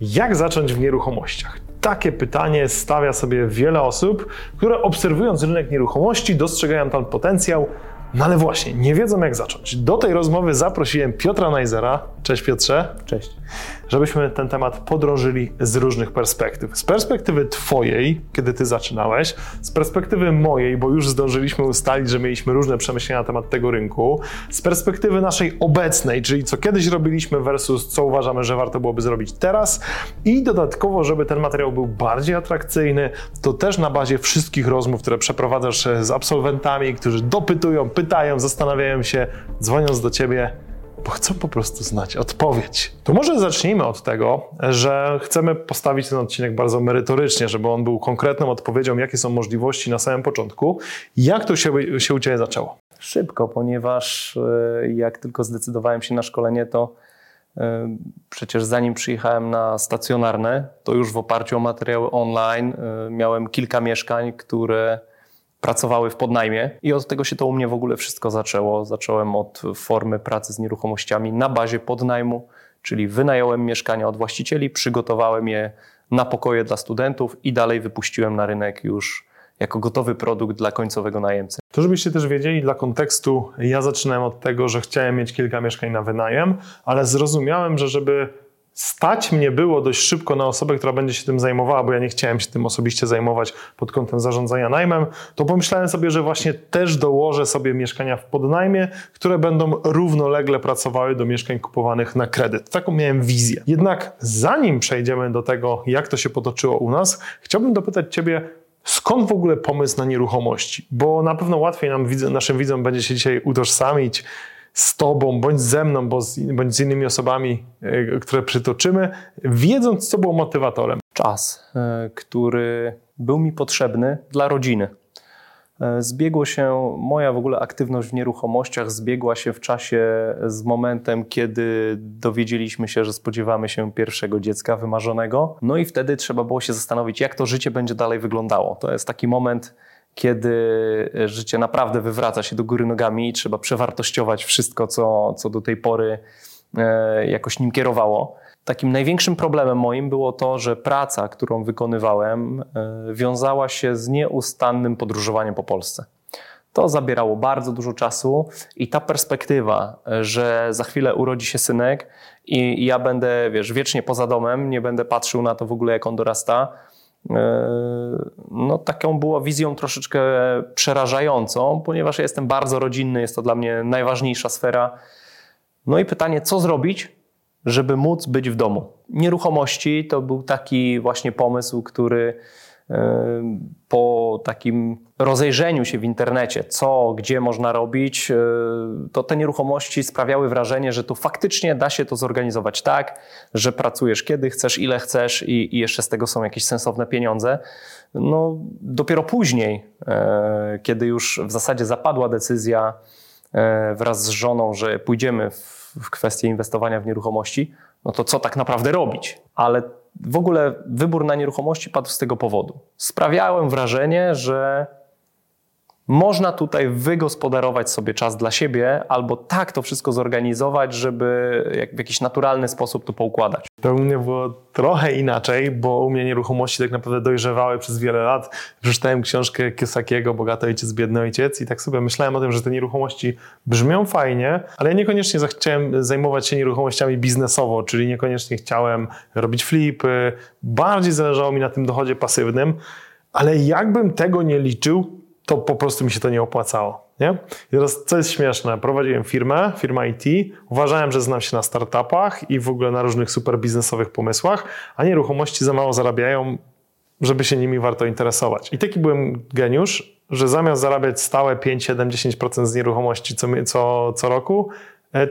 Jak zacząć w nieruchomościach? Takie pytanie stawia sobie wiele osób, które obserwując rynek nieruchomości dostrzegają tam potencjał, no ale właśnie, nie wiedzą jak zacząć. Do tej rozmowy zaprosiłem Piotra Najzera. Cześć Piotrze. Cześć. Żebyśmy ten temat podrążyli z różnych perspektyw. Z perspektywy twojej, kiedy ty zaczynałeś, z perspektywy mojej, bo już zdążyliśmy ustalić, że mieliśmy różne przemyślenia na temat tego rynku, z perspektywy naszej obecnej, czyli co kiedyś robiliśmy versus co uważamy, że warto byłoby zrobić teraz i dodatkowo, żeby ten materiał był bardziej atrakcyjny, to też na bazie wszystkich rozmów, które przeprowadzasz z absolwentami, którzy dopytują, pytają, zastanawiają się, dzwoniąc do ciebie, bo chcę po prostu znać odpowiedź. To może zacznijmy od tego, że chcemy postawić ten odcinek bardzo merytorycznie, żeby on był konkretną odpowiedzią, jakie są możliwości na samym początku. Jak to się u ciebie zaczęło? Szybko, ponieważ jak tylko zdecydowałem się na szkolenie, to przecież zanim przyjechałem na stacjonarne, to już w oparciu o materiały online miałem kilka mieszkań, które pracowały w podnajmie i od tego się to u mnie w ogóle wszystko zaczęło. Zacząłem od formy pracy z nieruchomościami na bazie podnajmu, czyli wynająłem mieszkania od właścicieli, przygotowałem je na pokoje dla studentów i dalej wypuściłem na rynek już jako gotowy produkt dla końcowego najemcy. To żebyście też wiedzieli, dla kontekstu, ja zaczynałem od tego, że chciałem mieć kilka mieszkań na wynajem, ale zrozumiałem, że żeby stać mnie było dość szybko na osobę, która będzie się tym zajmowała, bo ja nie chciałem się tym osobiście zajmować pod kątem zarządzania najmem, to pomyślałem sobie, że właśnie też dołożę sobie mieszkania w podnajmie, które będą równolegle pracowały do mieszkań kupowanych na kredyt. Taką miałem wizję. Jednak zanim przejdziemy do tego, jak to się potoczyło u nas, chciałbym dopytać ciebie, skąd w ogóle pomysł na nieruchomości? Bo na pewno łatwiej nam, naszym widzom będzie się dzisiaj utożsamić z tobą, bądź ze mną, bądź z innymi osobami, które przytoczymy, wiedząc, co było motywatorem. Czas, który był mi potrzebny dla rodziny. Zbiegło się, moja w ogóle aktywność w nieruchomościach zbiegła się w czasie z momentem, kiedy dowiedzieliśmy się, że spodziewamy się pierwszego dziecka wymarzonego. No i wtedy trzeba było się zastanowić, jak to życie będzie dalej wyglądało. To jest taki moment, kiedy życie naprawdę wywraca się do góry nogami i trzeba przewartościować wszystko, co do tej pory jakoś nim kierowało. Takim największym problemem moim było to, że praca, którą wykonywałem, wiązała się z nieustannym podróżowaniem po Polsce. To zabierało bardzo dużo czasu i ta perspektywa, że za chwilę urodzi się synek i ja będę, wiecznie poza domem, nie będę patrzył na to w ogóle, jak on dorasta, no taką była wizją troszeczkę przerażającą, ponieważ ja jestem bardzo rodzinny, jest to dla mnie najważniejsza sfera. No i pytanie, co zrobić, żeby móc być w domu? Nieruchomości to był taki właśnie pomysł, który po takim rozejrzeniu się w internecie, co, gdzie można robić, to te nieruchomości sprawiały wrażenie, że tu faktycznie da się to zorganizować tak, że pracujesz kiedy chcesz, ile chcesz i jeszcze z tego są jakieś sensowne pieniądze. No, dopiero później, kiedy już w zasadzie zapadła decyzja wraz z żoną, że pójdziemy w kwestię inwestowania w nieruchomości, no to co tak naprawdę robić? Ale w ogóle wybór na nieruchomości padł z tego powodu. Sprawiałem wrażenie, że można tutaj wygospodarować sobie czas dla siebie albo tak to wszystko zorganizować, żeby w jakiś naturalny sposób to poukładać. To u mnie było trochę inaczej, bo u mnie nieruchomości tak naprawdę dojrzewały przez wiele lat. Przeczytałem książkę Kiyosakiego, Bogaty Ojciec, Biedny Ojciec i tak sobie myślałem o tym, że te nieruchomości brzmią fajnie, ale ja niekoniecznie chciałem zajmować się nieruchomościami biznesowo, czyli niekoniecznie chciałem robić flipy, bardziej zależało mi na tym dochodzie pasywnym, ale jakbym tego nie liczył, to po prostu mi się to nie opłacało. Nie? I teraz, co jest śmieszne, prowadziłem firmę IT, uważałem, że znam się na startupach i w ogóle na różnych super biznesowych pomysłach, a nieruchomości za mało zarabiają, żeby się nimi warto interesować. I taki byłem geniusz, że zamiast zarabiać stałe 5, 7, 10% z nieruchomości co roku,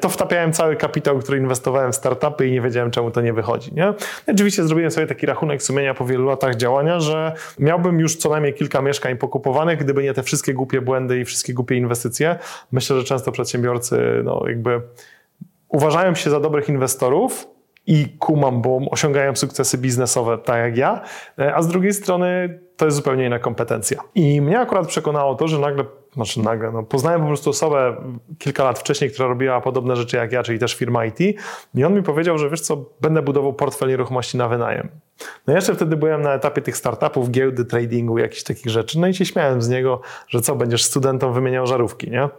to wtapiałem cały kapitał, który inwestowałem w startupy i nie wiedziałem, czemu to nie wychodzi. Nie? Oczywiście zrobiłem sobie taki rachunek sumienia po wielu latach działania, że miałbym już co najmniej kilka mieszkań pokupowanych, gdyby nie te wszystkie głupie błędy i wszystkie głupie inwestycje. Myślę, że często przedsiębiorcy uważają się za dobrych inwestorów i kumam, bo osiągają sukcesy biznesowe tak jak ja, a z drugiej strony to jest zupełnie inna kompetencja. I mnie akurat przekonało to, że nagle Znaczy nagle, no, poznałem po prostu osobę kilka lat wcześniej, która robiła podobne rzeczy jak ja, czyli też firma IT, i on mi powiedział, że wiesz co, będę budował portfel nieruchomości na wynajem. No jeszcze wtedy byłem na etapie tych startupów, giełdy, tradingu, jakichś takich rzeczy, no i się śmiałem z niego, że co, będziesz studentom wymieniał żarówki, nie?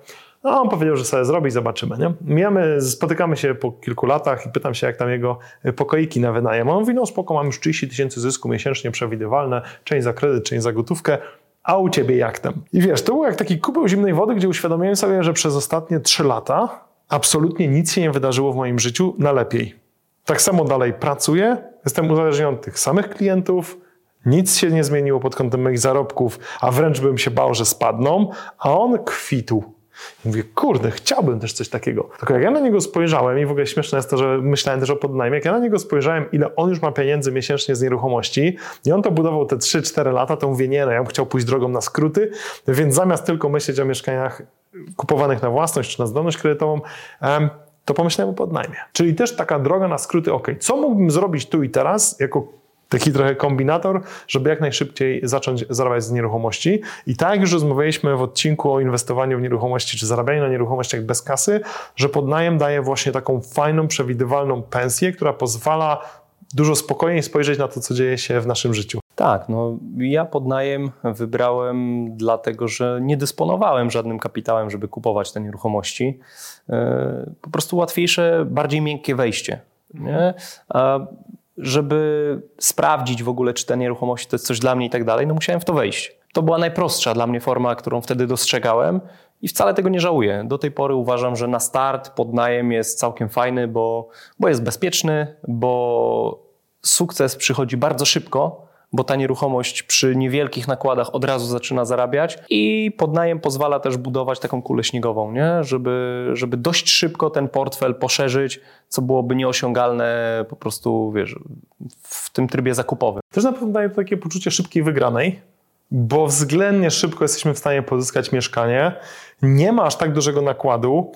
No on powiedział, że sobie zrobi, zobaczymy, nie? Mijamy, spotykamy się po kilku latach i pytam się, jak tam jego pokoiki na wynajem. On mówi, no spoko, mam już 30 000 zysku miesięcznie przewidywalne, część za kredyt, część za gotówkę. A u ciebie jak tam? I wiesz, to był jak taki kubeł zimnej wody, gdzie uświadomiłem sobie, że przez ostatnie 3 lata absolutnie nic się nie wydarzyło w moim życiu na lepiej. Tak samo dalej pracuję, jestem uzależniony od tych samych klientów, nic się nie zmieniło pod kątem moich zarobków, a wręcz bym się bał, że spadną, a on kwitł. I mówię, kurde, chciałbym też coś takiego. Tylko jak ja na niego spojrzałem, i w ogóle śmieszne jest to, że myślałem też o podnajmie, jak ja na niego spojrzałem, ile on już ma pieniędzy miesięcznie z nieruchomości i on to budował te 3-4 lata, to mówię, nie, no ja bym chciał pójść drogą na skróty, więc zamiast tylko myśleć o mieszkaniach kupowanych na własność czy na zdolność kredytową, to pomyślałem o podnajmie. Czyli też taka droga na skróty, ok, co mógłbym zrobić tu i teraz, jako taki trochę kombinator, żeby jak najszybciej zacząć zarabiać z nieruchomości. I tak jak już rozmawialiśmy w odcinku o inwestowaniu w nieruchomości, czy zarabianiu na nieruchomościach bez kasy, że podnajem daje właśnie taką fajną, przewidywalną pensję, która pozwala dużo spokojniej spojrzeć na to, co dzieje się w naszym życiu. Tak, no ja podnajem wybrałem dlatego, że nie dysponowałem żadnym kapitałem, żeby kupować te nieruchomości. Po prostu łatwiejsze, bardziej miękkie wejście, nie? A żeby sprawdzić w ogóle, czy te nieruchomości to jest coś dla mnie i tak dalej, no musiałem w to wejść. To była najprostsza dla mnie forma, którą wtedy dostrzegałem i wcale tego nie żałuję. Do tej pory uważam, że na start podnajem jest całkiem fajny, bo jest bezpieczny, bo sukces przychodzi bardzo szybko, bo ta nieruchomość przy niewielkich nakładach od razu zaczyna zarabiać i podnajem pozwala też budować taką kulę śniegową, nie? Żeby dość szybko ten portfel poszerzyć, co byłoby nieosiągalne po prostu, wiesz, w tym trybie zakupowym. Też na pewno daje to takie poczucie szybkiej wygranej, bo względnie szybko jesteśmy w stanie pozyskać mieszkanie. Nie ma aż tak dużego nakładu.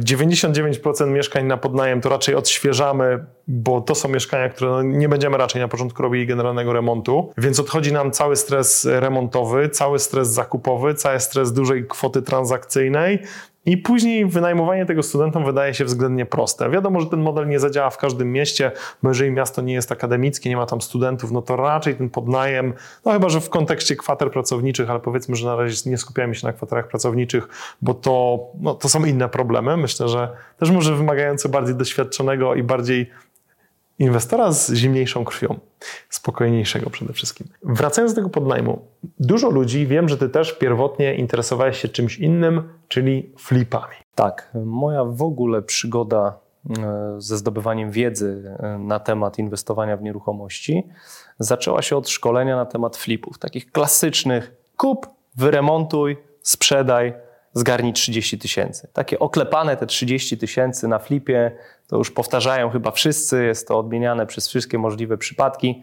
99% mieszkań na podnajem to raczej odświeżamy, bo to są mieszkania, które nie będziemy raczej na początku robili generalnego remontu, więc odchodzi nam cały stres remontowy, cały stres zakupowy, cały stres dużej kwoty transakcyjnej. I później wynajmowanie tego studentom wydaje się względnie proste. Wiadomo, że ten model nie zadziała w każdym mieście, bo jeżeli miasto nie jest akademickie, nie ma tam studentów, no to raczej ten podnajem, no chyba, że w kontekście kwater pracowniczych, ale powiedzmy, że na razie nie skupiamy się na kwaterach pracowniczych, bo to, no, to są inne problemy. Myślę, że też może wymagające bardziej doświadczonego i bardziej inwestora z zimniejszą krwią, spokojniejszego przede wszystkim. Wracając do tego podnajmu, dużo ludzi, wiem, że ty też pierwotnie interesowałeś się czymś innym, czyli flipami. Tak, moja w ogóle przygoda ze zdobywaniem wiedzy na temat inwestowania w nieruchomości zaczęła się od szkolenia na temat flipów, takich klasycznych: kup, wyremontuj, sprzedaj, zgarnij 30 000. Takie oklepane te 30 000 na flipie, to już powtarzają chyba wszyscy, jest to odmieniane przez wszystkie możliwe przypadki.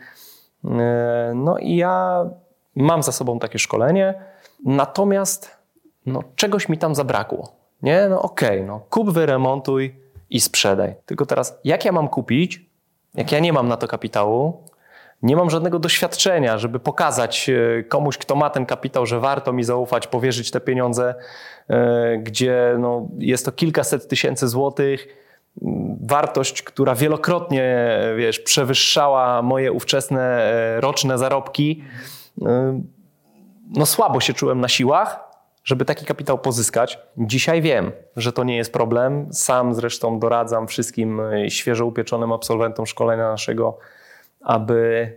No i ja mam za sobą takie szkolenie, natomiast no, czegoś mi tam zabrakło. Nie? No okej, no, kup, wyremontuj i sprzedaj. Tylko teraz jak ja mam kupić, jak ja nie mam na to kapitału, nie mam żadnego doświadczenia, żeby pokazać komuś, kto ma ten kapitał, że warto mi zaufać, powierzyć te pieniądze, gdzie no, jest to kilkaset tysięcy złotych, wartość, która wielokrotnie, wiesz, przewyższała moje ówczesne roczne zarobki. No słabo się czułem na siłach, żeby taki kapitał pozyskać. Dzisiaj wiem, że to nie jest problem. Sam zresztą doradzam wszystkim świeżo upieczonym absolwentom szkolenia naszego, aby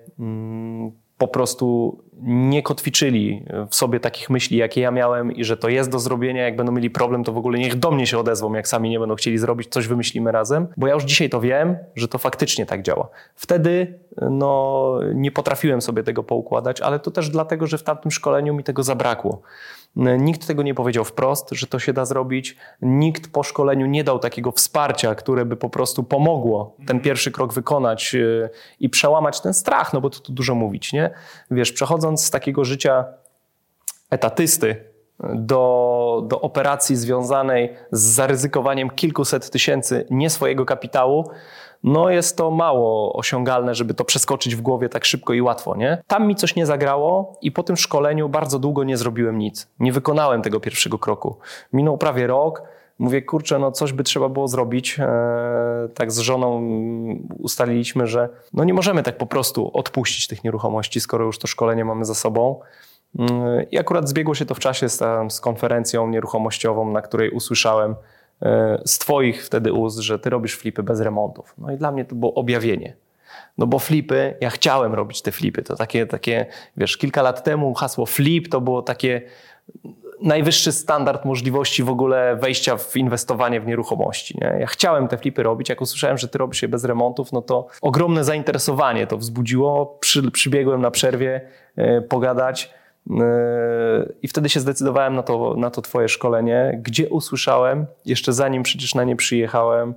po prostu nie kotwiczyli w sobie takich myśli, jakie ja miałem, i że to jest do zrobienia. Jak będą mieli problem, to w ogóle niech do mnie się odezwą, jak sami nie będą chcieli zrobić, coś wymyślimy razem. Bo ja już dzisiaj to wiem, że to faktycznie tak działa. Wtedy no, nie potrafiłem sobie tego poukładać, ale to też dlatego, że w tamtym szkoleniu mi tego zabrakło. Nikt tego nie powiedział wprost, że to się da zrobić. Nikt po szkoleniu nie dał takiego wsparcia, które by po prostu pomogło ten pierwszy krok wykonać i przełamać ten strach, no bo to tu dużo mówić, nie? Wiesz, przechodząc z takiego życia etatysty do operacji związanej z zaryzykowaniem kilkuset tysięcy nie swojego kapitału, no jest to mało osiągalne, żeby to przeskoczyć w głowie tak szybko i łatwo, nie? Tam mi coś nie zagrało i po tym szkoleniu bardzo długo nie zrobiłem nic. Nie wykonałem tego pierwszego kroku. Minął prawie rok. Mówię, kurczę, no coś by trzeba było zrobić. Tak z żoną ustaliliśmy, że no nie możemy tak po prostu odpuścić tych nieruchomości, skoro już to szkolenie mamy za sobą. I akurat zbiegło się to w czasie z konferencją nieruchomościową, na której usłyszałem z twoich wtedy ust, że ty robisz flipy bez remontów. No i dla mnie to było objawienie. No bo flipy, ja chciałem robić te flipy. To takie wiesz, kilka lat temu hasło flip to było takie najwyższy standard możliwości w ogóle wejścia w inwestowanie w nieruchomości. Nie? Ja chciałem te flipy robić. Jak usłyszałem, że ty robisz je bez remontów, no to ogromne zainteresowanie to wzbudziło. Przybiegłem na przerwie pogadać. I wtedy się zdecydowałem na to twoje szkolenie, gdzie usłyszałem, jeszcze zanim przecież na nie przyjechałem,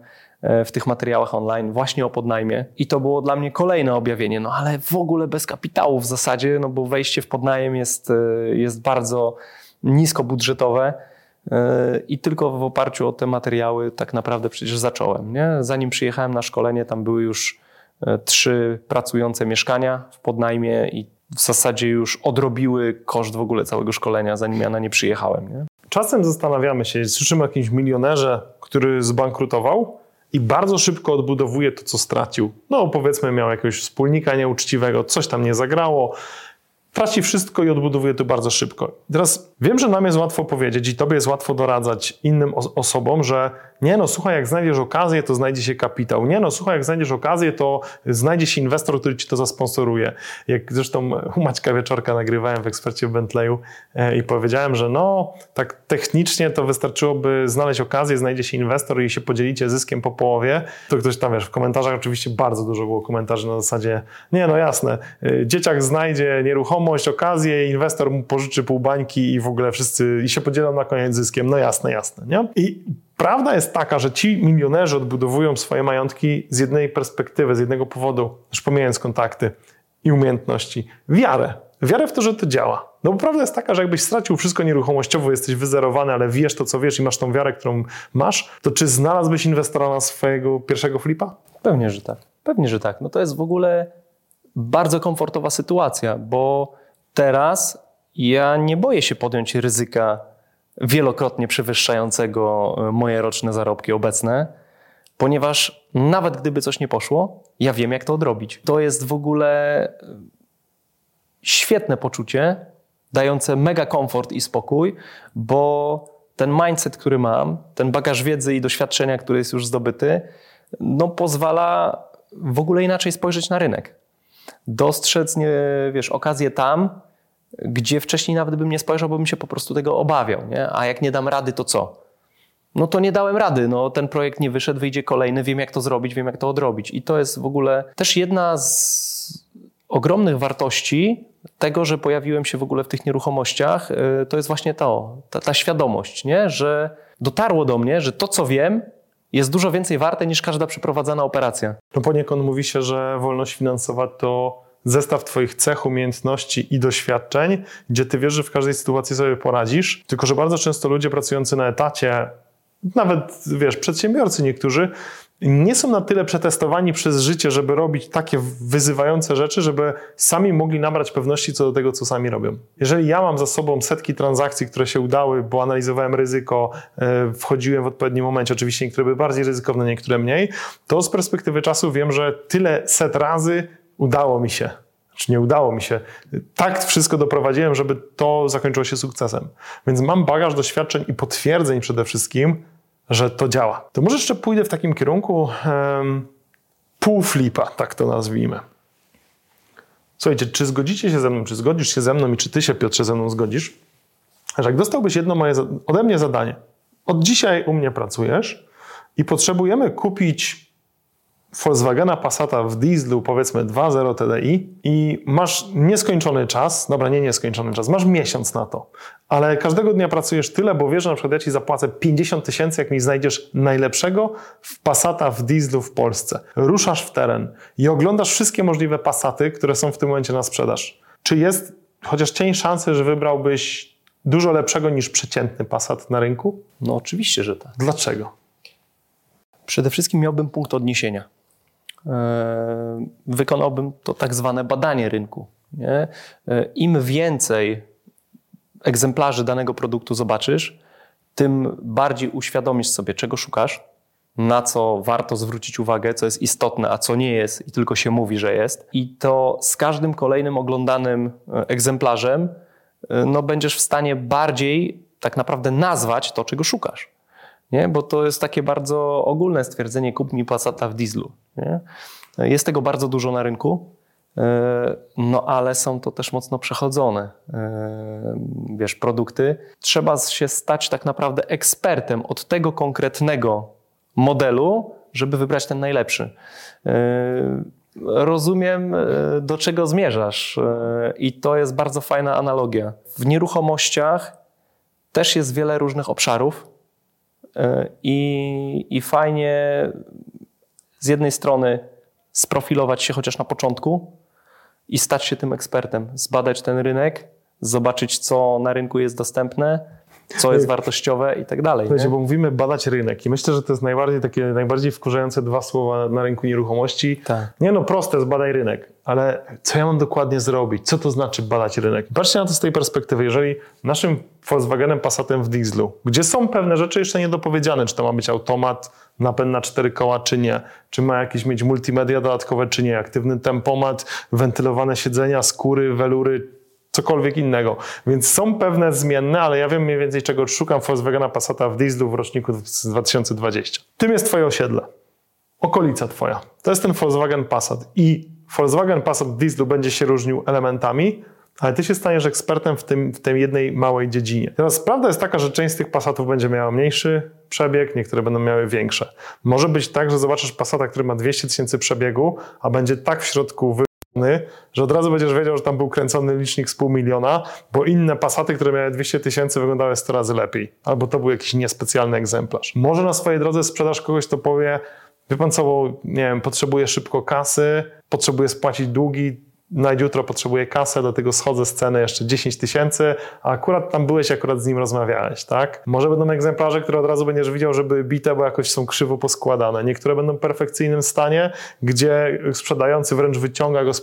w tych materiałach online właśnie o podnajmie. I to było dla mnie kolejne objawienie, no ale w ogóle bez kapitału w zasadzie, no bo wejście w podnajem jest bardzo niskobudżetowe i tylko w oparciu o te materiały tak naprawdę przecież zacząłem, nie? Zanim przyjechałem na szkolenie, tam były już 3 pracujące mieszkania w podnajmie i w zasadzie już odrobiły koszt w ogóle całego szkolenia, zanim ja na nie przyjechałem. Nie? Czasem zastanawiamy się, słyszymy o jakimś milionerze, który zbankrutował i bardzo szybko odbudowuje to, co stracił. No powiedzmy miał jakiegoś wspólnika nieuczciwego, coś tam nie zagrało, traci wszystko i odbudowuje to bardzo szybko. Teraz wiem, że nam jest łatwo powiedzieć i tobie jest łatwo doradzać innym osobom, że nie no, słuchaj, jak znajdziesz okazję, to znajdzie się kapitał. Nie no, słuchaj, jak znajdziesz okazję, to znajdzie się inwestor, który ci to zasponsoruje. Jak zresztą u Maćka Wieczorka nagrywałem w Ekspercie w Bentleyu i powiedziałem, że no, tak technicznie to wystarczyłoby znaleźć okazję, znajdzie się inwestor i się podzielicie zyskiem po połowie. To ktoś tam, wiesz, w komentarzach oczywiście bardzo dużo było komentarzy na zasadzie nie no, jasne, dzieciak znajdzie nieruchomość, okazję, inwestor mu pożyczy pół bańki i w ogóle wszyscy i się podzielą na koniec zyskiem. No jasne, jasne, nie? I prawda jest taka, że ci milionerzy odbudowują swoje majątki z jednej perspektywy, z jednego powodu, już pomijając kontakty i umiejętności. Wiarę. Wiarę w to, że to działa. No bo prawda jest taka, że jakbyś stracił wszystko nieruchomościowo, jesteś wyzerowany, ale wiesz to, co wiesz i masz tą wiarę, którą masz, to czy znalazłbyś inwestora na swojego pierwszego flipa? Pewnie, że tak. Pewnie, że tak. No to jest w ogóle bardzo komfortowa sytuacja, bo teraz ja nie boję się podjąć ryzyka wielokrotnie przewyższającego moje roczne zarobki obecne, ponieważ nawet gdyby coś nie poszło, ja wiem, jak to odrobić. To jest w ogóle świetne poczucie, dające mega komfort i spokój, bo ten mindset, który mam, ten bagaż wiedzy i doświadczenia, który jest już zdobyty, no pozwala w ogóle inaczej spojrzeć na rynek. Dostrzec, wiesz, okazję tam, gdzie wcześniej nawet bym nie spojrzał, bo bym się po prostu tego obawiał, nie? A jak nie dam rady, to co? No to nie dałem rady, no ten projekt nie wyszedł, wyjdzie kolejny, wiem jak to zrobić, wiem jak to odrobić. I to jest w ogóle też jedna z ogromnych wartości tego, że pojawiłem się w ogóle w tych nieruchomościach, to jest właśnie ta świadomość, nie? Że dotarło do mnie, że to co wiem, jest dużo więcej warte niż każda przeprowadzana operacja. No poniekąd mówi się, że wolność finansowa to zestaw twoich cech, umiejętności i doświadczeń, gdzie ty wiesz, że w każdej sytuacji sobie poradzisz, tylko że bardzo często ludzie pracujący na etacie, nawet wiesz, przedsiębiorcy niektórzy, nie są na tyle przetestowani przez życie, żeby robić takie wyzywające rzeczy, żeby sami mogli nabrać pewności co do tego, co sami robią. Jeżeli ja mam za sobą setki transakcji, które się udały, bo analizowałem ryzyko, wchodziłem w odpowiednim momencie, oczywiście niektóre były bardziej ryzykowne, niektóre mniej, to z perspektywy czasu wiem, że tyle set razy udało mi się, czy nie udało mi się. Tak wszystko doprowadziłem, żeby to zakończyło się sukcesem. Więc mam bagaż doświadczeń i potwierdzeń przede wszystkim, że to działa. To może jeszcze pójdę w takim kierunku pół flipa, tak to nazwijmy. Słuchajcie, czy zgodzicie się ze mną, czy zgodzisz się ze mną i czy ty się, Piotrze, ze mną zgodzisz, że jak dostałbyś jedno moje ode mnie zadanie, od dzisiaj u mnie pracujesz i potrzebujemy kupić Volkswagena Passata w dieslu, powiedzmy 2.0 TDI i masz nieskończony czas, dobra, nie nieskończony czas, masz miesiąc na to, ale każdego dnia pracujesz tyle, bo wiesz, że na przykład ja ci zapłacę 50 000, jak mi znajdziesz najlepszego Passata w dieslu w Polsce. Ruszasz w teren i oglądasz wszystkie możliwe Passaty, które są w tym momencie na sprzedaż. Czy jest chociaż cień szansy, że wybrałbyś dużo lepszego niż przeciętny Passat na rynku? No oczywiście, że tak. Dlaczego? Przede wszystkim miałbym punkt odniesienia. Wykonałbym to tak zwane badanie rynku. Nie? Im więcej egzemplarzy danego produktu zobaczysz, tym bardziej uświadomisz sobie, czego szukasz, na co warto zwrócić uwagę, co jest istotne, a co nie jest i tylko się mówi, że jest. I to z każdym kolejnym oglądanym egzemplarzem no, będziesz w stanie bardziej tak naprawdę nazwać to, czego szukasz. Nie? Bo to jest takie bardzo ogólne stwierdzenie, kup mi Passata w dieslu. Nie? Jest tego bardzo dużo na rynku, no ale są to też mocno przechodzone produkty. Trzeba się stać tak naprawdę ekspertem od tego konkretnego modelu, żeby wybrać ten najlepszy. Rozumiem, do czego zmierzasz i to jest bardzo fajna analogia. W nieruchomościach też jest wiele różnych obszarów i fajnie z jednej strony sprofilować się chociaż na początku i stać się tym ekspertem, zbadać ten rynek, zobaczyć, co na rynku jest dostępne, co jest wartościowe i tak dalej. Bo mówimy badać rynek i myślę, że to jest najbardziej wkurzające dwa słowa na rynku nieruchomości. Tak. Proste, zbadaj rynek, ale co ja mam dokładnie zrobić? Co to znaczy badać rynek? Patrzcie na to z tej perspektywy, jeżeli naszym Volkswagenem Passatem w dieslu, gdzie są pewne rzeczy jeszcze niedopowiedziane, czy to ma być automat, napęd na 4 koła, czy nie, czy ma jakieś mieć multimedia dodatkowe, czy nie, aktywny tempomat, wentylowane siedzenia, skóry, welury, cokolwiek innego. Więc są pewne zmienne, ale ja wiem mniej więcej, czego szukam Volkswagena Passata w dieslu w roczniku 2020. Tym jest twoje osiedle. Okolica twoja. To jest ten Volkswagen Passat. I Volkswagen Passat w dieslu będzie się różnił elementami, ale ty się staniesz ekspertem w tej jednej małej dziedzinie. Teraz prawda jest taka, że część z tych Passatów będzie miała mniejszy przebieg, niektóre będą miały większe. Może być tak, że zobaczysz Passata, który ma 200 tysięcy przebiegu, a będzie tak w środku że od razu będziesz wiedział, że tam był kręcony licznik z 500 000, bo inne Passaty, które miały 200 000, wyglądały 100 razy lepiej. Albo to był jakiś niespecjalny egzemplarz. Może na swojej drodze sprzedasz kogoś, kto powie, wie pan co, bo, nie wiem, potrzebuję szybko kasy, potrzebuję spłacić długi, na jutro potrzebuję kasę, dlatego schodzę z ceny jeszcze 10 000, a akurat tam byłeś, akurat z nim rozmawiałeś, tak? Może będą egzemplarze, które od razu będziesz widział, że były bite, bo jakoś są krzywo poskładane. Niektóre będą w perfekcyjnym stanie, gdzie sprzedający wręcz wyciąga go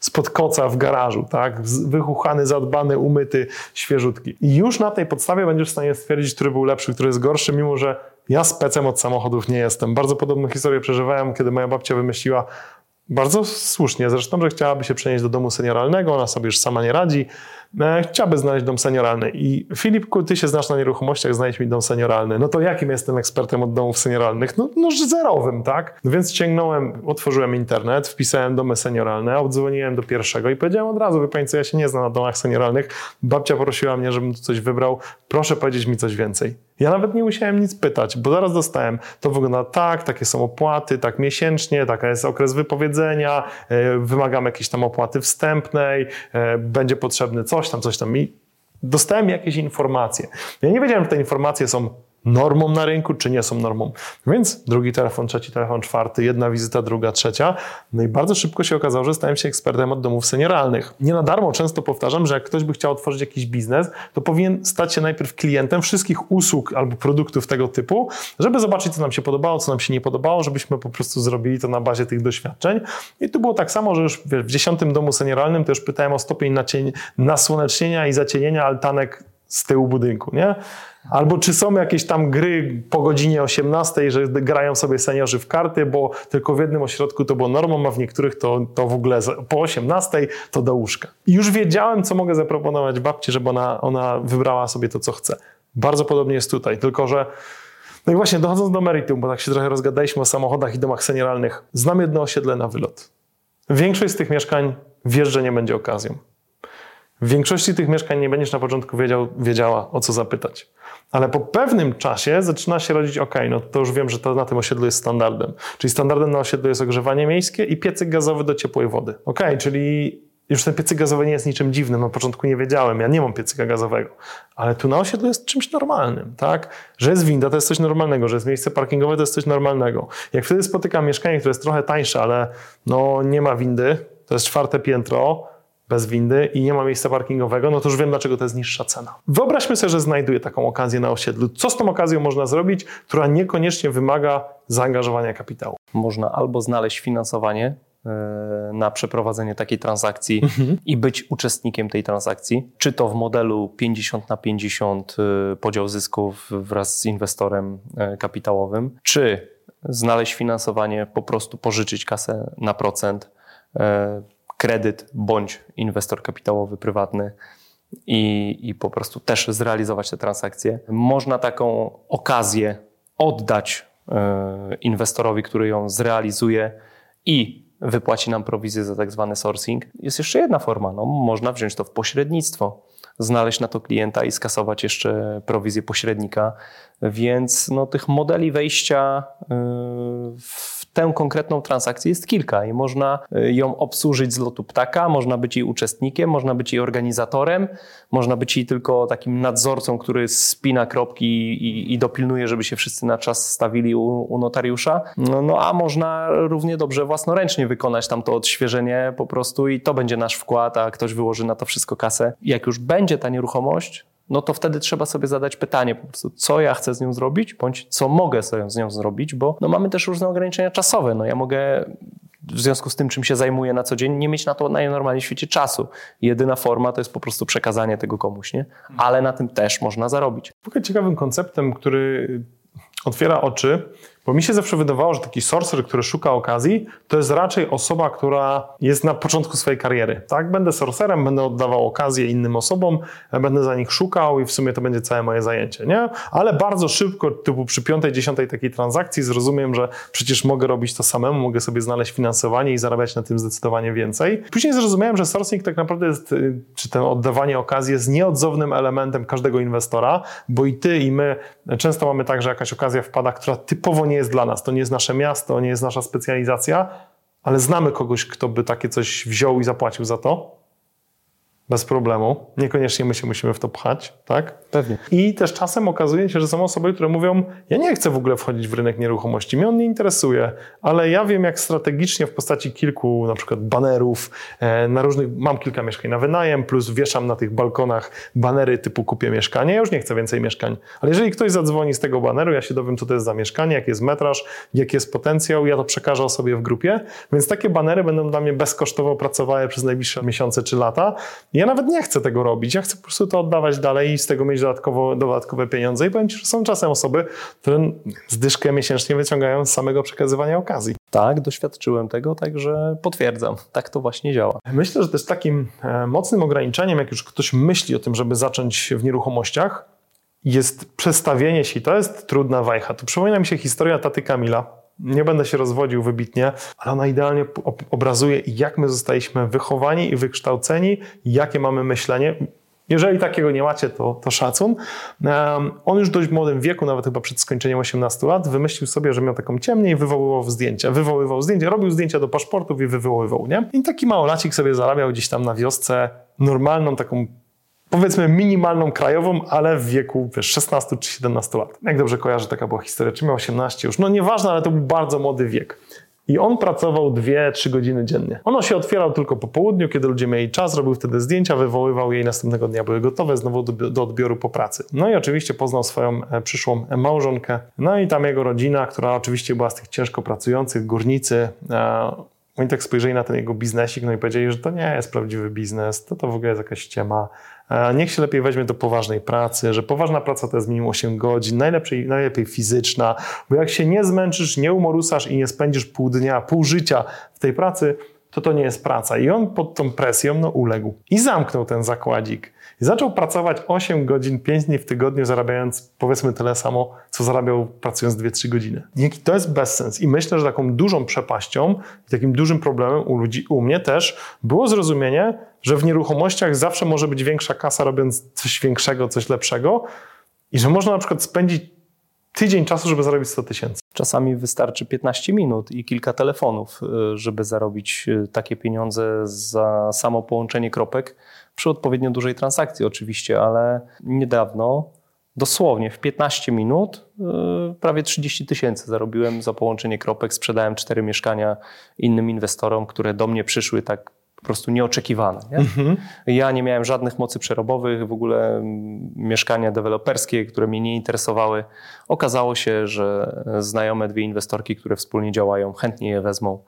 spod koca w garażu, tak? Wychuchany, zadbany, umyty, świeżutki. I już na tej podstawie będziesz w stanie stwierdzić, który był lepszy, który jest gorszy, mimo że ja specem od samochodów nie jestem. Bardzo podobną historię przeżywałem, kiedy moja babcia wymyśliła bardzo słusznie zresztą, że chciałaby się przenieść do domu senioralnego, ona sobie już sama nie radzi. Chciałaby znaleźć dom senioralny. I Filipku, ty się znasz na nieruchomościach, znajdź mi dom senioralny. No to jakim jestem ekspertem od domów senioralnych? No zerowym, tak? No więc sięgnąłem, otworzyłem internet, wpisałem domy senioralne, oddzwoniłem do pierwszego i powiedziałem od razu, wie pani co, ja się nie znam na domach senioralnych. Babcia prosiła mnie, żebym tu coś wybrał. Proszę powiedzieć mi coś więcej. Ja nawet nie musiałem nic pytać, bo zaraz dostałem. To wygląda tak, takie są opłaty, tak miesięcznie, taka jest okres wypowiedzenia, wymagam jakiejś tam opłaty wstępnej, będzie potrzebny coś tam. I dostałem jakieś informacje. Ja nie wiedziałem, czy te informacje są normą na rynku, czy nie są normą. Więc drugi telefon, trzeci telefon, czwarty, jedna wizyta, druga, trzecia. No i bardzo szybko się okazało, że stałem się ekspertem od domów senioralnych. Nie na darmo często powtarzam, że jak ktoś by chciał otworzyć jakiś biznes, to powinien stać się najpierw klientem wszystkich usług albo produktów tego typu, żeby zobaczyć, co nam się podobało, co nam się nie podobało, żebyśmy po prostu zrobili to na bazie tych doświadczeń. I tu było tak samo, że już w 10. domu senioralnym to już pytałem o stopień nasłonecznienia i zacienienia altanek z tyłu budynku, nie? Albo czy są jakieś tam gry po godzinie 18, że grają sobie seniorzy w karty, bo tylko w jednym ośrodku to było normą, a w niektórych to w ogóle po 18 to do łóżka. I już wiedziałem, co mogę zaproponować babci, żeby ona wybrała sobie to, co chce. Bardzo podobnie jest tutaj, tylko że no i właśnie dochodząc do meritum, bo tak się trochę rozgadaliśmy o samochodach i domach senioralnych, znam jedno osiedle na wylot. Większość z tych mieszkań wiesz, że nie będzie okazją. W większości tych mieszkań nie będziesz na początku wiedziała, o co zapytać. Ale po pewnym czasie zaczyna się rodzić, to już wiem, że to na tym osiedlu jest standardem. Czyli standardem na osiedlu jest ogrzewanie miejskie i piecyk gazowy do ciepłej wody. Czyli już ten piecyk gazowy nie jest niczym dziwnym. Na początku nie wiedziałem, ja nie mam piecyka gazowego. Ale tu na osiedlu jest czymś normalnym, tak? Że jest winda, to jest coś normalnego, że jest miejsce parkingowe, to jest coś normalnego. Jak wtedy spotykam mieszkanie, które jest trochę tańsze, ale nie ma windy, to jest 4. piętro, bez windy i nie ma miejsca parkingowego, no to już wiem, dlaczego to jest niższa cena. Wyobraźmy sobie, że znajduję taką okazję na osiedlu. Co z tą okazją można zrobić, która niekoniecznie wymaga zaangażowania kapitału? Można albo znaleźć finansowanie na przeprowadzenie takiej transakcji i być uczestnikiem tej transakcji. Czy to w modelu 50/50 podział zysków wraz z inwestorem kapitałowym, czy znaleźć finansowanie, po prostu pożyczyć kasę na procent, kredyt bądź inwestor kapitałowy prywatny i po prostu też zrealizować te transakcje. Można taką okazję oddać inwestorowi, który ją zrealizuje i wypłaci nam prowizję za tak zwany sourcing. Jest jeszcze jedna forma, no, można wziąć to w pośrednictwo, znaleźć na to klienta i skasować jeszcze prowizję pośrednika, więc no, tych modeli wejścia w tę konkretną transakcję jest kilka i można ją obsłużyć z lotu ptaka, można być jej uczestnikiem, można być jej organizatorem, można być jej tylko takim nadzorcą, który spina kropki i dopilnuje, żeby się wszyscy na czas stawili u notariusza, no a można równie dobrze własnoręcznie wykonać tam to odświeżenie po prostu i to będzie nasz wkład, a ktoś wyłoży na to wszystko kasę. Jak już będzie ta nieruchomość, no to wtedy trzeba sobie zadać pytanie po prostu, co ja chcę z nią zrobić, bądź co mogę sobie z nią zrobić, bo no mamy też różne ograniczenia czasowe. No ja mogę w związku z tym, czym się zajmuję na co dzień, nie mieć na to najnormalniej w świecie czasu. Jedyna forma to jest po prostu przekazanie tego komuś, nie? Ale na tym też można zarobić. W ogóle ciekawym konceptem, który otwiera oczy, bo mi się zawsze wydawało, że taki sorcerer, który szuka okazji, to jest raczej osoba, która jest na początku swojej kariery. Tak, będę sorcerem, będę oddawał okazję innym osobom, będę za nich szukał i w sumie to będzie całe moje zajęcie, nie? Ale bardzo szybko, typu przy 5., 10. takiej transakcji zrozumiem, że przecież mogę robić to samemu, mogę sobie znaleźć finansowanie i zarabiać na tym zdecydowanie więcej. Później zrozumiałem, że sourcing tak naprawdę jest, czy to oddawanie okazji jest nieodzownym elementem każdego inwestora, bo i ty, i my często mamy tak, że jakaś okazja wpada, która typowo nie jest dla nas, to nie jest nasze miasto, nie jest nasza specjalizacja, ale znamy kogoś, kto by takie coś wziął i zapłacił za to. Bez problemu. Niekoniecznie my się musimy w to pchać, tak? Pewnie. I też czasem okazuje się, że są osoby, które mówią, ja nie chcę w ogóle wchodzić w rynek nieruchomości, mnie on nie interesuje, ale ja wiem, jak strategicznie w postaci kilku na przykład banerów, na różnych, mam kilka mieszkań na wynajem, plus wieszam na tych balkonach banery typu kupię mieszkanie, ja już nie chcę więcej mieszkań. Ale jeżeli ktoś zadzwoni z tego baneru, ja się dowiem, co to jest za mieszkanie, jaki jest metraż, jaki jest potencjał, ja to przekażę osobie w grupie, więc takie banery będą dla mnie bezkosztowo pracowały przez najbliższe miesiące czy lata. Ja nawet nie chcę tego robić, ja chcę po prostu to oddawać dalej i z tego mieć dodatkowe pieniądze i powiem Ci, że są czasem osoby, które zdyszkę miesięcznie wyciągają z samego przekazywania okazji. Tak, doświadczyłem tego, także potwierdzam, tak to właśnie działa. Myślę, że też takim mocnym ograniczeniem, jak już ktoś myśli o tym, żeby zacząć w nieruchomościach, jest przestawienie się i to jest trudna wajcha. Tu przypomina mi się historia taty Kamila. Nie będę się rozwodził wybitnie, ale ona idealnie obrazuje, jak my zostaliśmy wychowani i wykształceni, jakie mamy myślenie. Jeżeli takiego nie macie, to szacun. On już w dość młodym wieku, nawet chyba przed skończeniem 18 lat, wymyślił sobie, że miał taką ciemnię i wywoływał zdjęcia, robił zdjęcia do paszportów i wywoływał, nie? I taki małolacik sobie zarabiał gdzieś tam na wiosce normalną taką, powiedzmy minimalną krajową, ale w wieku 16 czy 17 lat. Jak dobrze kojarzę, taka była historia, czy miał 18 już, no nieważne, ale to był bardzo młody wiek. I on pracował 2-3 godziny dziennie. Ono się otwierał tylko po południu, kiedy ludzie mieli czas, robił wtedy zdjęcia, wywoływał je i następnego dnia były gotowe, znowu do odbioru po pracy. No i oczywiście poznał swoją przyszłą małżonkę, no i tam jego rodzina, która oczywiście była z tych ciężko pracujących, górnicy, oni tak spojrzeli na ten jego biznesik, no i powiedzieli, że to nie jest prawdziwy biznes, to w ogóle jest jakaś ściema. Niech się lepiej weźmie do poważnej pracy, że poważna praca to jest minimum 8 godzin, najlepiej fizyczna, bo jak się nie zmęczysz, nie umorusasz i nie spędzisz pół dnia, pół życia w tej pracy, to nie jest praca. I on pod tą presją uległ i zamknął ten zakładzik. I zaczął pracować 8 godzin, 5 dni w tygodniu, zarabiając powiedzmy tyle samo, co zarabiał pracując 2-3 godziny. To jest bezsens. I myślę, że taką dużą przepaścią i takim dużym problemem u ludzi, u mnie też, było zrozumienie, że w nieruchomościach zawsze może być większa kasa, robiąc coś większego, coś lepszego i że można na przykład spędzić tydzień czasu, żeby zarobić 100 000. Czasami wystarczy 15 minut i kilka telefonów, żeby zarobić takie pieniądze za samo połączenie kropek przy odpowiednio dużej transakcji oczywiście, ale niedawno dosłownie w 15 minut prawie 30 000 zarobiłem za połączenie kropek. Sprzedałem 4 mieszkania innym inwestorom, które do mnie przyszły tak po prostu nieoczekiwane. Nie? Mm-hmm. Ja nie miałem żadnych mocy przerobowych, w ogóle mieszkania deweloperskie, które mnie nie interesowały. Okazało się, że znajome dwie inwestorki, które wspólnie działają, chętnie je wezmą.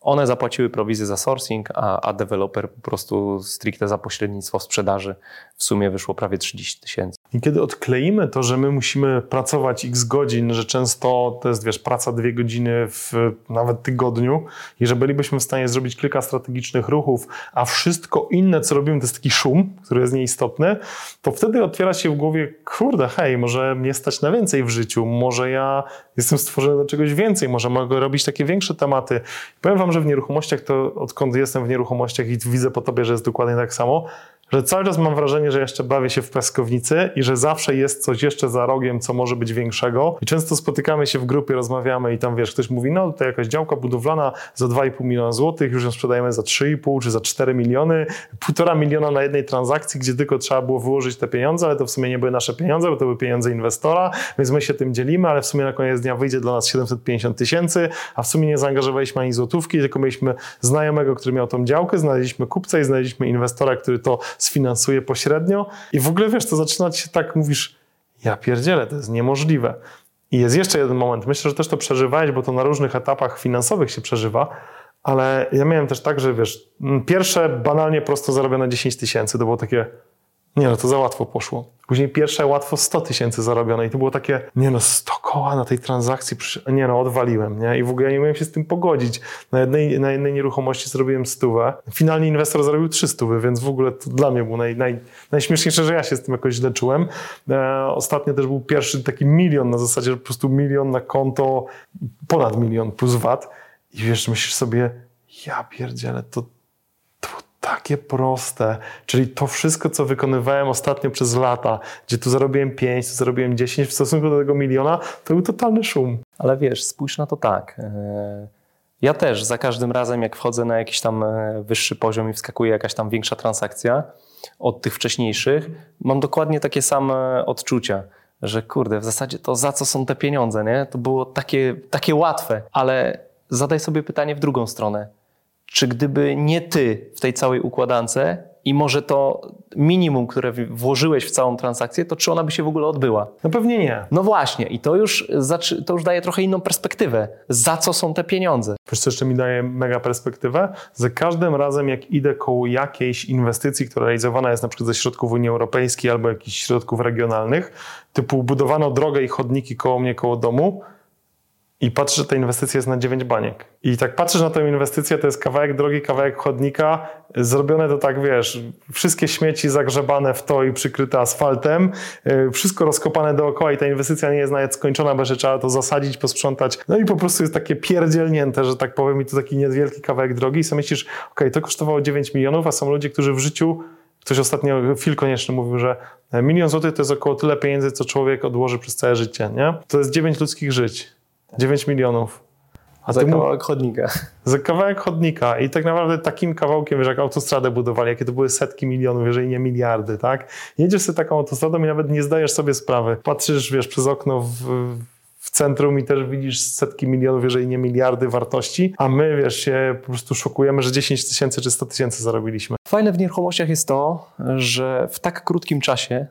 One zapłaciły prowizję za sourcing, a deweloper po prostu stricte za pośrednictwo sprzedaży w sumie wyszło prawie 30 000. I kiedy odkleimy to, że my musimy pracować x godzin, że często to jest praca 2 godziny w nawet tygodniu, jeżeli bylibyśmy w stanie zrobić kilka strategicznych ruchów, a wszystko inne, co robimy, to jest taki szum, który jest nieistotny, to wtedy otwiera się w głowie, może mnie stać na więcej w życiu, może ja jestem stworzony do czegoś więcej, może mogę robić takie większe tematy. Powiem wam, że w nieruchomościach, to odkąd jestem w nieruchomościach i widzę po tobie, że jest dokładnie tak samo, że cały czas mam wrażenie, że jeszcze bawię się w piaskownicy i że zawsze jest coś jeszcze za rogiem, co może być większego. I często spotykamy się w grupie, rozmawiamy i tam ktoś mówi, tutaj jakaś działka budowlana za 2,5 miliona złotych, już ją sprzedajemy za 3,5 czy za 4 miliony, 1,5 miliona na jednej transakcji, gdzie tylko trzeba było wyłożyć te pieniądze, ale to w sumie nie były nasze pieniądze, bo to były pieniądze inwestora, więc my się tym dzielimy, ale w sumie na koniec dnia wyjdzie dla nas 750 000, a w sumie nie zaangażowaliśmy ani złotówki, tylko mieliśmy znajomego, który miał tą działkę, znaleźliśmy kupca i znaleźliśmy inwestora, który to sfinansuje pośrednio i w ogóle to zaczyna się tak, mówisz, ja pierdzielę, to jest niemożliwe. I jest jeszcze jeden moment, myślę, że też to przeżywałeś, bo to na różnych etapach finansowych się przeżywa, ale ja miałem też tak, że pierwsze banalnie prosto zarobione 10 000, to było takie, to za łatwo poszło. Później pierwsze łatwo 100 000 zarobione i to było takie, 100 koła na tej transakcji, odwaliłem, nie? I w ogóle ja nie miałem się z tym pogodzić. Na jednej nieruchomości zrobiłem 100 000, finalnie inwestor zarobił 300 000, więc w ogóle to dla mnie było najśmieszniejsze, że ja się z tym jakoś źle czułem. Ostatnio też był pierwszy taki 1 000 000, na zasadzie, że po prostu 1 000 000 na konto, ponad 1 000 000 plus VAT i myślisz sobie, ja pierdzielę, to takie proste, czyli to wszystko, co wykonywałem ostatnio przez lata, gdzie tu zarobiłem 5, tu zarobiłem 10, w stosunku do tego 1 000 000, to był totalny szum. Ale spójrz na to tak. Ja też za każdym razem, jak wchodzę na jakiś tam wyższy poziom i wskakuje jakaś tam większa transakcja od tych wcześniejszych, mam dokładnie takie same odczucia, że w zasadzie to za co są te pieniądze, nie? To było takie łatwe, ale zadaj sobie pytanie w drugą stronę. Czy gdyby nie ty w tej całej układance i może to minimum, które włożyłeś w całą transakcję, to czy ona by się w ogóle odbyła? No pewnie nie. No właśnie i to już daje trochę inną perspektywę. Za co są te pieniądze? Wiesz, co jeszcze mi daje mega perspektywę? Za każdym razem, jak idę koło jakiejś inwestycji, która realizowana jest na przykład ze środków Unii Europejskiej albo jakichś środków regionalnych, typu budowano drogę i chodniki koło mnie, koło domu, i patrzysz, że ta inwestycja jest na 9 baniek. I tak patrzysz na tę inwestycję, to jest kawałek drogi, kawałek chodnika, zrobione to wszystkie śmieci zagrzebane w to i przykryte asfaltem, wszystko rozkopane dookoła i ta inwestycja nie jest nawet skończona, bo jeszcze trzeba to zasadzić, posprzątać. No i po prostu jest takie pierdzielnięte, że tak powiem, i to taki niewielki kawałek drogi i sobie myślisz, to kosztowało 9 milionów, a są ludzie, którzy w życiu, ktoś ostatnio, Fil Konieczny mówił, że 1 000 000 złotych to jest około tyle pieniędzy, co człowiek odłoży przez całe życie, nie? To jest 9 ludzkich żyć. 9 milionów. A za kawałek chodnika. Za kawałek chodnika. I tak naprawdę takim kawałkiem, jak autostradę budowali, jakie to były setki milionów, jeżeli nie miliardy, tak? Jedziesz sobie taką autostradą i nawet nie zdajesz sobie sprawy. Patrzysz, przez okno w centrum i też widzisz setki milionów, jeżeli nie miliardy wartości, a my, się po prostu szokujemy, że 10 000 czy 100 000 zarobiliśmy. Fajne w nieruchomościach jest to, że w tak krótkim czasie,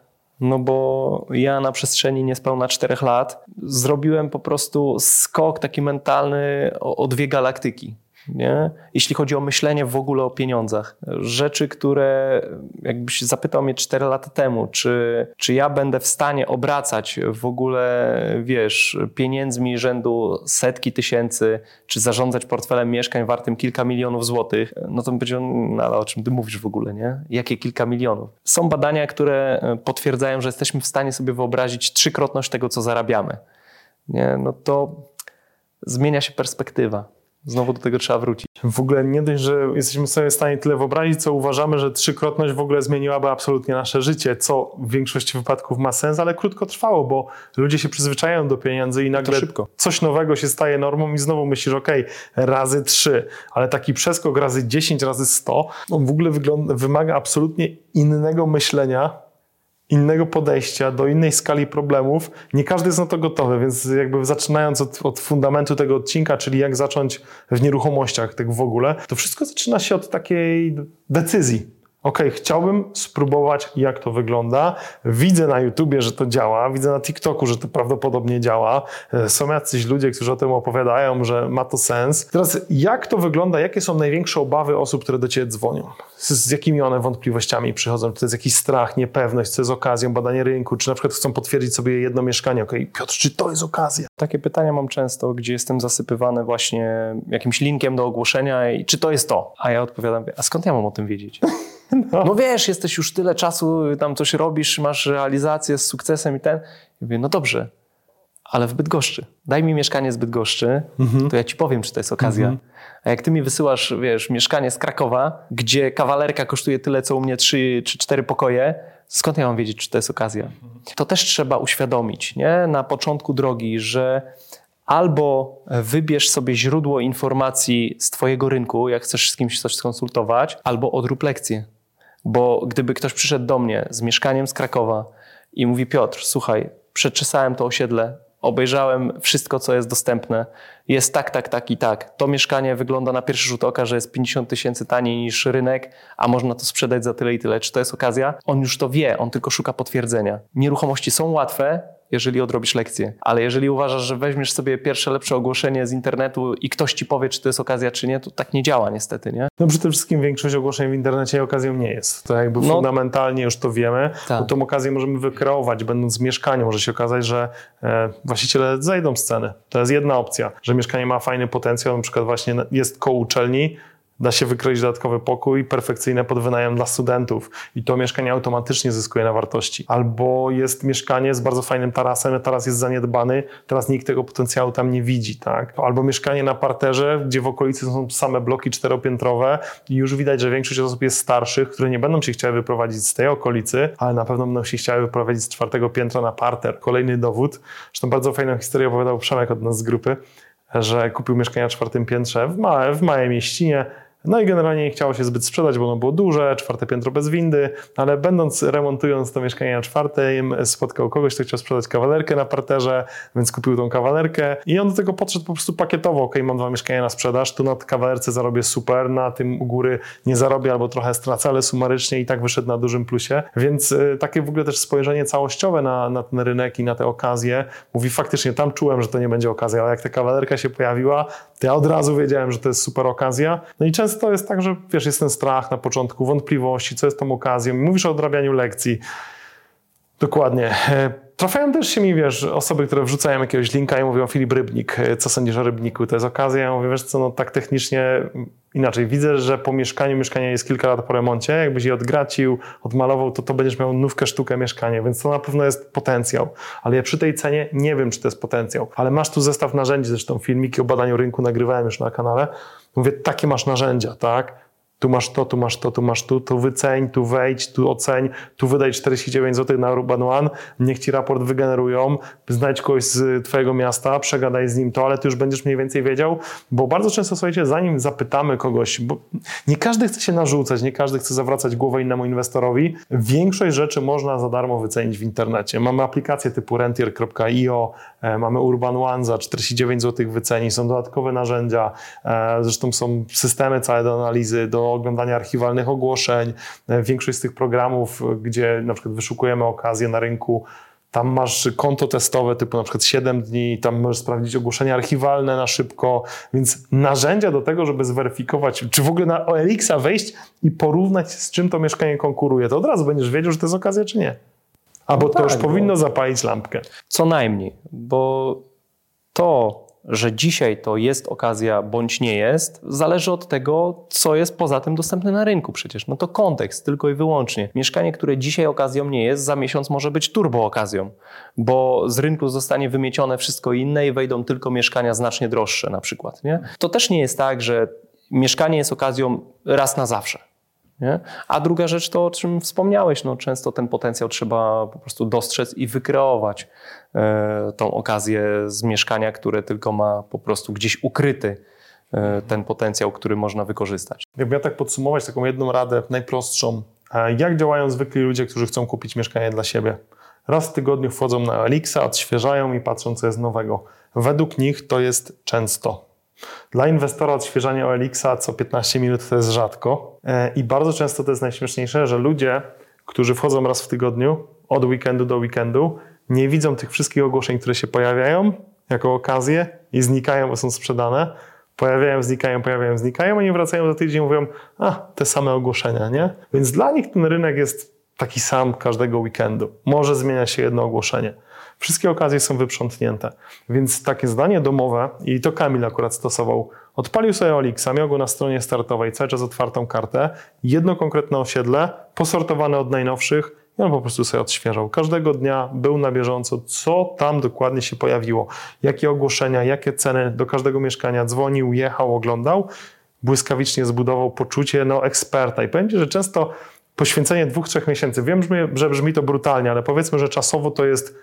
bo ja na przestrzeni niespełna 4 lat zrobiłem po prostu skok taki mentalny o 2 galaktyki, nie? Jeśli chodzi o myślenie w ogóle o pieniądzach. Rzeczy, które jakbyś zapytał mnie 4 lata temu, czy ja będę w stanie obracać w ogóle, pieniędzmi rzędu setki tysięcy, czy zarządzać portfelem mieszkań wartym kilka milionów złotych, to bym powiedział, ale o czym ty mówisz w ogóle, nie? Jakie kilka milionów? Są badania, które potwierdzają, że jesteśmy w stanie sobie wyobrazić 3-krotność tego, co zarabiamy. Nie? To zmienia się perspektywa. Znowu do tego trzeba wrócić. W ogóle nie dość, że jesteśmy sobie w stanie tyle wyobrazić, co uważamy, że 3-krotność w ogóle zmieniłaby absolutnie nasze życie, co w większości wypadków ma sens, ale krótko trwało, bo ludzie się przyzwyczajają do pieniędzy i nagle coś nowego się staje normą i znowu myślisz, razy 3, ale taki przeskok razy 10, razy 100, on w ogóle wymaga absolutnie innego myślenia innego podejścia, do innej skali problemów. Nie każdy jest na to gotowy, więc jakby zaczynając od fundamentu tego odcinka, czyli jak zacząć w nieruchomościach tak w ogóle, to wszystko zaczyna się od takiej decyzji. Okej, chciałbym spróbować, jak to wygląda. Widzę na YouTubie, że to działa. Widzę na TikToku, że to prawdopodobnie działa. Są jacyś ludzie, którzy o tym opowiadają, że ma to sens. Teraz jak to wygląda? Jakie są największe obawy osób, które do Ciebie dzwonią? Z jakimi one wątpliwościami przychodzą? Czy to jest jakiś strach, niepewność, co jest okazją, badanie rynku? Czy na przykład chcą potwierdzić sobie jedno mieszkanie? Okej, Piotr, czy to jest okazja? Takie pytania mam często, gdzie jestem zasypywany właśnie jakimś linkiem do ogłoszenia i czy to jest to? A ja odpowiadam, a skąd ja mam o tym wiedzieć? No wiesz, jesteś już tyle czasu, tam coś robisz, masz realizację z sukcesem i ten. I mówię, no dobrze, ale w Bydgoszczy. Daj mi mieszkanie z Bydgoszczy, to ja ci powiem, czy to jest okazja. A jak ty mi wysyłasz, wiesz, mieszkanie z Krakowa, gdzie kawalerka kosztuje tyle, co u mnie 3 czy 4 pokoje, skąd ja mam wiedzieć, czy to jest okazja? To też trzeba uświadomić, nie? Na początku drogi, że albo wybierz sobie źródło informacji z twojego rynku, jak chcesz z kimś coś skonsultować, albo odrób lekcję. Bo gdyby ktoś przyszedł do mnie z mieszkaniem z Krakowa i mówi, Piotr, słuchaj, przeczesałem to osiedle, obejrzałem wszystko, co jest dostępne, jest tak. To mieszkanie wygląda na pierwszy rzut oka, że jest 50 tysięcy taniej niż rynek, a można to sprzedać za tyle i tyle. Czy to jest okazja? On już to wie, on tylko szuka potwierdzenia. Nieruchomości są łatwe, jeżeli odrobisz lekcję. Ale jeżeli uważasz, że weźmiesz sobie pierwsze lepsze ogłoszenie z internetu i ktoś ci powie, czy to jest okazja, czy nie, to tak nie działa niestety, nie? No przede wszystkim większość ogłoszeń w internecie okazją nie jest. To jakby fundamentalnie już to wiemy. Bo tą okazję możemy wykreować. Będąc w mieszkaniu może się okazać, że właściciele zejdą z ceny. To jest jedna opcja, że mieszkanie ma fajny potencjał, na przykład właśnie jest koło uczelni, da się wykroić dodatkowy pokój, perfekcyjne pod wynajem dla studentów i to mieszkanie automatycznie zyskuje na wartości. Albo jest mieszkanie z bardzo fajnym tarasem, taras jest zaniedbany, teraz nikt tego potencjału tam nie widzi, tak? Albo mieszkanie na parterze, gdzie w okolicy są same bloki 4-piętrowe i już widać, że większość osób jest starszych, które nie będą się chciały wyprowadzić z tej okolicy, ale na pewno będą się chciały wyprowadzić z 4 piętra na parter. Kolejny dowód, zresztą bardzo fajną historię opowiadał Przemek od nas z grupy, że kupił mieszkanie na 4 piętrze w małej mieścinie. No i generalnie nie chciało się zbyt sprzedać, bo ono było duże, 4 piętro bez windy, ale remontując to mieszkanie na 4, spotkał kogoś, kto chciał sprzedać kawalerkę na parterze, więc kupił tą kawalerkę i on do tego podszedł po prostu pakietowo. Okej, mam 2 mieszkania na sprzedaż, tu na kawalerce zarobię super, na tym u góry nie zarobię albo trochę stracę, ale sumarycznie i tak wyszedł na dużym plusie, więc takie w ogóle też spojrzenie całościowe na ten rynek i na te okazje. Mówi faktycznie, tam czułem, że to nie będzie okazja, ale jak ta kawalerka się pojawiła, to ja od razu wiedziałem, że to jest super okazja. No i często jest tak, że wiesz, jest ten strach na początku, wątpliwości, co jest tą okazją. Mówisz o odrabianiu lekcji. Dokładnie. Trafiają też się mi, wiesz, osoby, które wrzucają jakiegoś linka i mówią, Filip Rybnik, co sądzisz o Rybniku? To jest okazja. Ja mówię, wiesz co, no tak technicznie inaczej. Widzę, że po mieszkaniu mieszkanie jest kilka lat po remoncie. Jakbyś je odgracił, odmalował, to będziesz miał nówkę sztukę mieszkanie, więc to na pewno jest potencjał. Ale ja przy tej cenie nie wiem, czy to jest potencjał. Ale masz tu zestaw narzędzi, zresztą filmiki o badaniu rynku nagrywałem już na kanale. Mówię, takie masz narzędzia, tak? Tu masz to, tu masz to, tu masz tu wyceń, tu wejdź, tu oceń, tu wydaj 49 zł na Urban One, niech ci raport wygenerują, znajdź kogoś z twojego miasta, przegadaj z nim to, ale ty już będziesz mniej więcej wiedział, bo bardzo często, słuchajcie, zanim zapytamy kogoś, bo nie każdy chce się narzucać, nie każdy chce zawracać głowę innemu inwestorowi, większość rzeczy można za darmo wycenić w internecie. Mamy aplikacje typu rentier.io, mamy Urban One, za 49 zł wyceni, są dodatkowe narzędzia, zresztą są systemy całe do analizy, do oglądania archiwalnych ogłoszeń. Większość z tych programów, gdzie na przykład wyszukujemy okazję na rynku, tam masz konto testowe typu na przykład 7 dni, tam możesz sprawdzić ogłoszenia archiwalne na szybko, więc narzędzia do tego, żeby zweryfikować, czy w ogóle na OLX-a wejść i porównać, z czym to mieszkanie konkuruje, to od razu będziesz wiedział, że to jest okazja, czy nie. Albo no tak, to już powinno zapalić lampkę. Co najmniej, bo to, że dzisiaj to jest okazja bądź nie jest, zależy od tego, co jest poza tym dostępne na rynku przecież. No to kontekst tylko i wyłącznie. Mieszkanie, które dzisiaj okazją nie jest, za miesiąc może być turbo okazją, bo z rynku zostanie wymiecione wszystko inne i wejdą tylko mieszkania znacznie droższe na przykład, nie? To też nie jest tak, że mieszkanie jest okazją raz na zawsze, nie? A druga rzecz to, o czym wspomniałeś, no często ten potencjał trzeba po prostu dostrzec i wykreować tą okazję z mieszkania, które tylko ma po prostu gdzieś ukryty ten potencjał, który można wykorzystać. Jakbym miał tak podsumować taką jedną radę najprostszą, Jak działają zwykli ludzie, którzy chcą kupić mieszkanie dla siebie? Raz w tygodniu wchodzą na OLX, odświeżają i patrzą, co jest nowego. Według nich to jest często. Dla inwestora odświeżanie OLX co 15 minut to jest rzadko. I bardzo często to jest najśmieszniejsze, że ludzie, którzy wchodzą raz w tygodniu, od weekendu do weekendu, nie widzą tych wszystkich ogłoszeń, które się pojawiają jako okazje i znikają, bo są sprzedane. Pojawiają, znikają, a nie wracają za tydzień i mówią, te same ogłoszenia, nie? Więc dla nich ten rynek jest taki sam każdego weekendu. Może zmienia się jedno ogłoszenie. Wszystkie okazje są wyprzątnięte. Więc takie zdanie domowe, i to Kamil akurat stosował, odpalił sobie OLX, miał go na stronie startowej, cały czas otwartą kartę, jedno konkretne osiedle, posortowane od najnowszych, i on po prostu sobie odświeżał. Każdego dnia był na bieżąco, co tam dokładnie się pojawiło, jakie ogłoszenia, jakie ceny, do każdego mieszkania dzwonił, jechał, oglądał, błyskawicznie zbudował poczucie eksperta. I powiem Ci, że często poświęcenie 2-3 miesięcy, wiem, że brzmi to brutalnie, ale powiedzmy, że czasowo to jest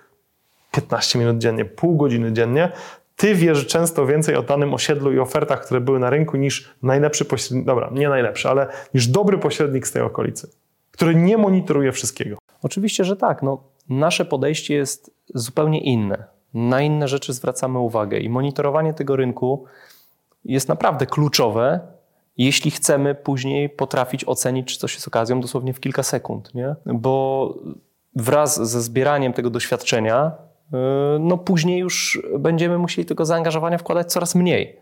15 minut dziennie, pół godziny dziennie. Ty wiesz często więcej o danym osiedlu i ofertach, które były na rynku, niż najlepszy pośrednik, niż dobry pośrednik z tej okolicy, który nie monitoruje wszystkiego. Oczywiście, że tak. Nasze podejście jest zupełnie inne. Na inne rzeczy zwracamy uwagę i monitorowanie tego rynku jest naprawdę kluczowe, jeśli chcemy później potrafić ocenić, czy coś jest okazją dosłownie w kilka sekund, nie? Bo wraz ze zbieraniem tego doświadczenia później już będziemy musieli tego zaangażowania wkładać coraz mniej.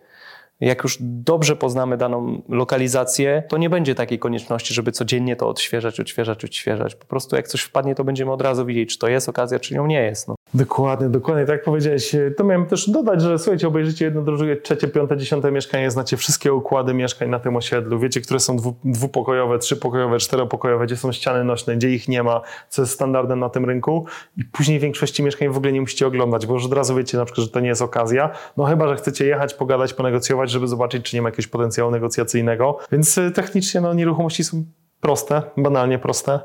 Jak już dobrze poznamy daną lokalizację, to nie będzie takiej konieczności, żeby codziennie to odświeżać. Po prostu jak coś wpadnie, to będziemy od razu widzieć, czy to jest okazja, czy nią nie jest. Dokładnie, tak jak powiedziałeś. To miałem też dodać, że słuchajcie, obejrzycie jedno, drugie, trzecie, piąte, dziesiąte mieszkanie, znacie wszystkie układy mieszkań na tym osiedlu, wiecie, które są dwupokojowe, trzypokojowe, czteropokojowe, gdzie są ściany nośne, gdzie ich nie ma, co jest standardem na tym rynku, i później większości mieszkań w ogóle nie musicie oglądać, bo już od razu wiecie na przykład, że to nie jest okazja, chyba, że chcecie jechać, pogadać, ponegocjować, żeby zobaczyć, czy nie ma jakiegoś potencjału negocjacyjnego, więc technicznie nieruchomości są proste, banalnie proste.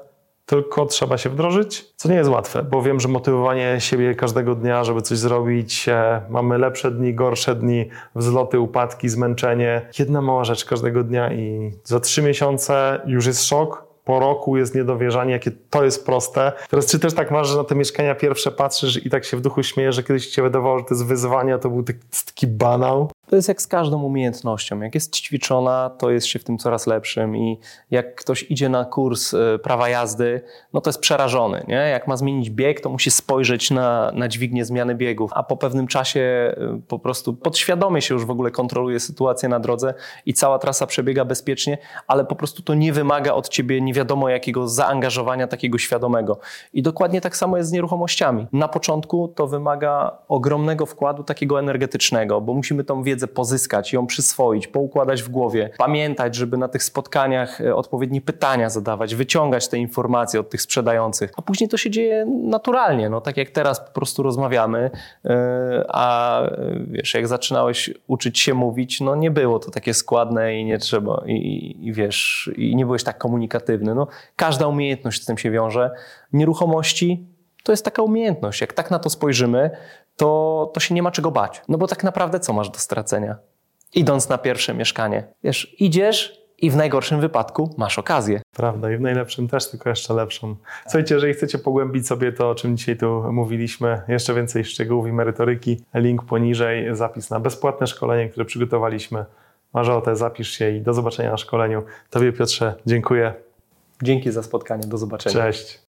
Tylko trzeba się wdrożyć, co nie jest łatwe, bo wiem, że motywowanie siebie każdego dnia, żeby coś zrobić, mamy lepsze dni, gorsze dni, wzloty, upadki, zmęczenie. Jedna mała rzecz każdego dnia i za 3 miesiące już jest szok, po roku jest niedowierzanie, jakie to jest proste. Teraz czy też tak masz, że na te mieszkania pierwsze patrzysz i tak się w duchu śmiejesz, że kiedyś ci się wydawało, że to jest wyzwanie, a to był taki banał? To jest jak z każdą umiejętnością. Jak jest ćwiczona, to jest się w tym coraz lepszym, i jak ktoś idzie na kurs prawa jazdy, to jest przerażony, nie? Jak ma zmienić bieg, to musi spojrzeć na dźwignię zmiany biegów, a po pewnym czasie po prostu podświadomie się już w ogóle kontroluje sytuację na drodze i cała trasa przebiega bezpiecznie, ale po prostu to nie wymaga od ciebie nie wiadomo jakiego zaangażowania takiego świadomego. I dokładnie tak samo jest z nieruchomościami. Na początku to wymaga ogromnego wkładu takiego energetycznego, bo musimy tą wiedzę pozyskać, ją przyswoić, poukładać w głowie, pamiętać, żeby na tych spotkaniach odpowiednie pytania zadawać, wyciągać te informacje od tych sprzedających. A później to się dzieje naturalnie, tak jak teraz po prostu rozmawiamy, a wiesz, jak zaczynałeś uczyć się mówić, nie było to takie składne i nie trzeba, i nie byłeś tak komunikatywny. Każda umiejętność z tym się wiąże. Nieruchomości to jest taka umiejętność. Jak tak na to spojrzymy, to się nie ma czego bać. Bo tak naprawdę co masz do stracenia? Idąc na pierwsze mieszkanie. Wiesz, idziesz i w najgorszym wypadku masz okazję. Prawda, i w najlepszym też, tylko jeszcze lepszą. Słuchajcie, jeżeli chcecie pogłębić sobie to, o czym dzisiaj tu mówiliśmy, jeszcze więcej szczegółów i merytoryki, link poniżej, zapis na bezpłatne szkolenie, które przygotowaliśmy. Marz o te, zapisz się i do zobaczenia na szkoleniu. Tobie, Piotrze, dziękuję. Dzięki za spotkanie, do zobaczenia. Cześć.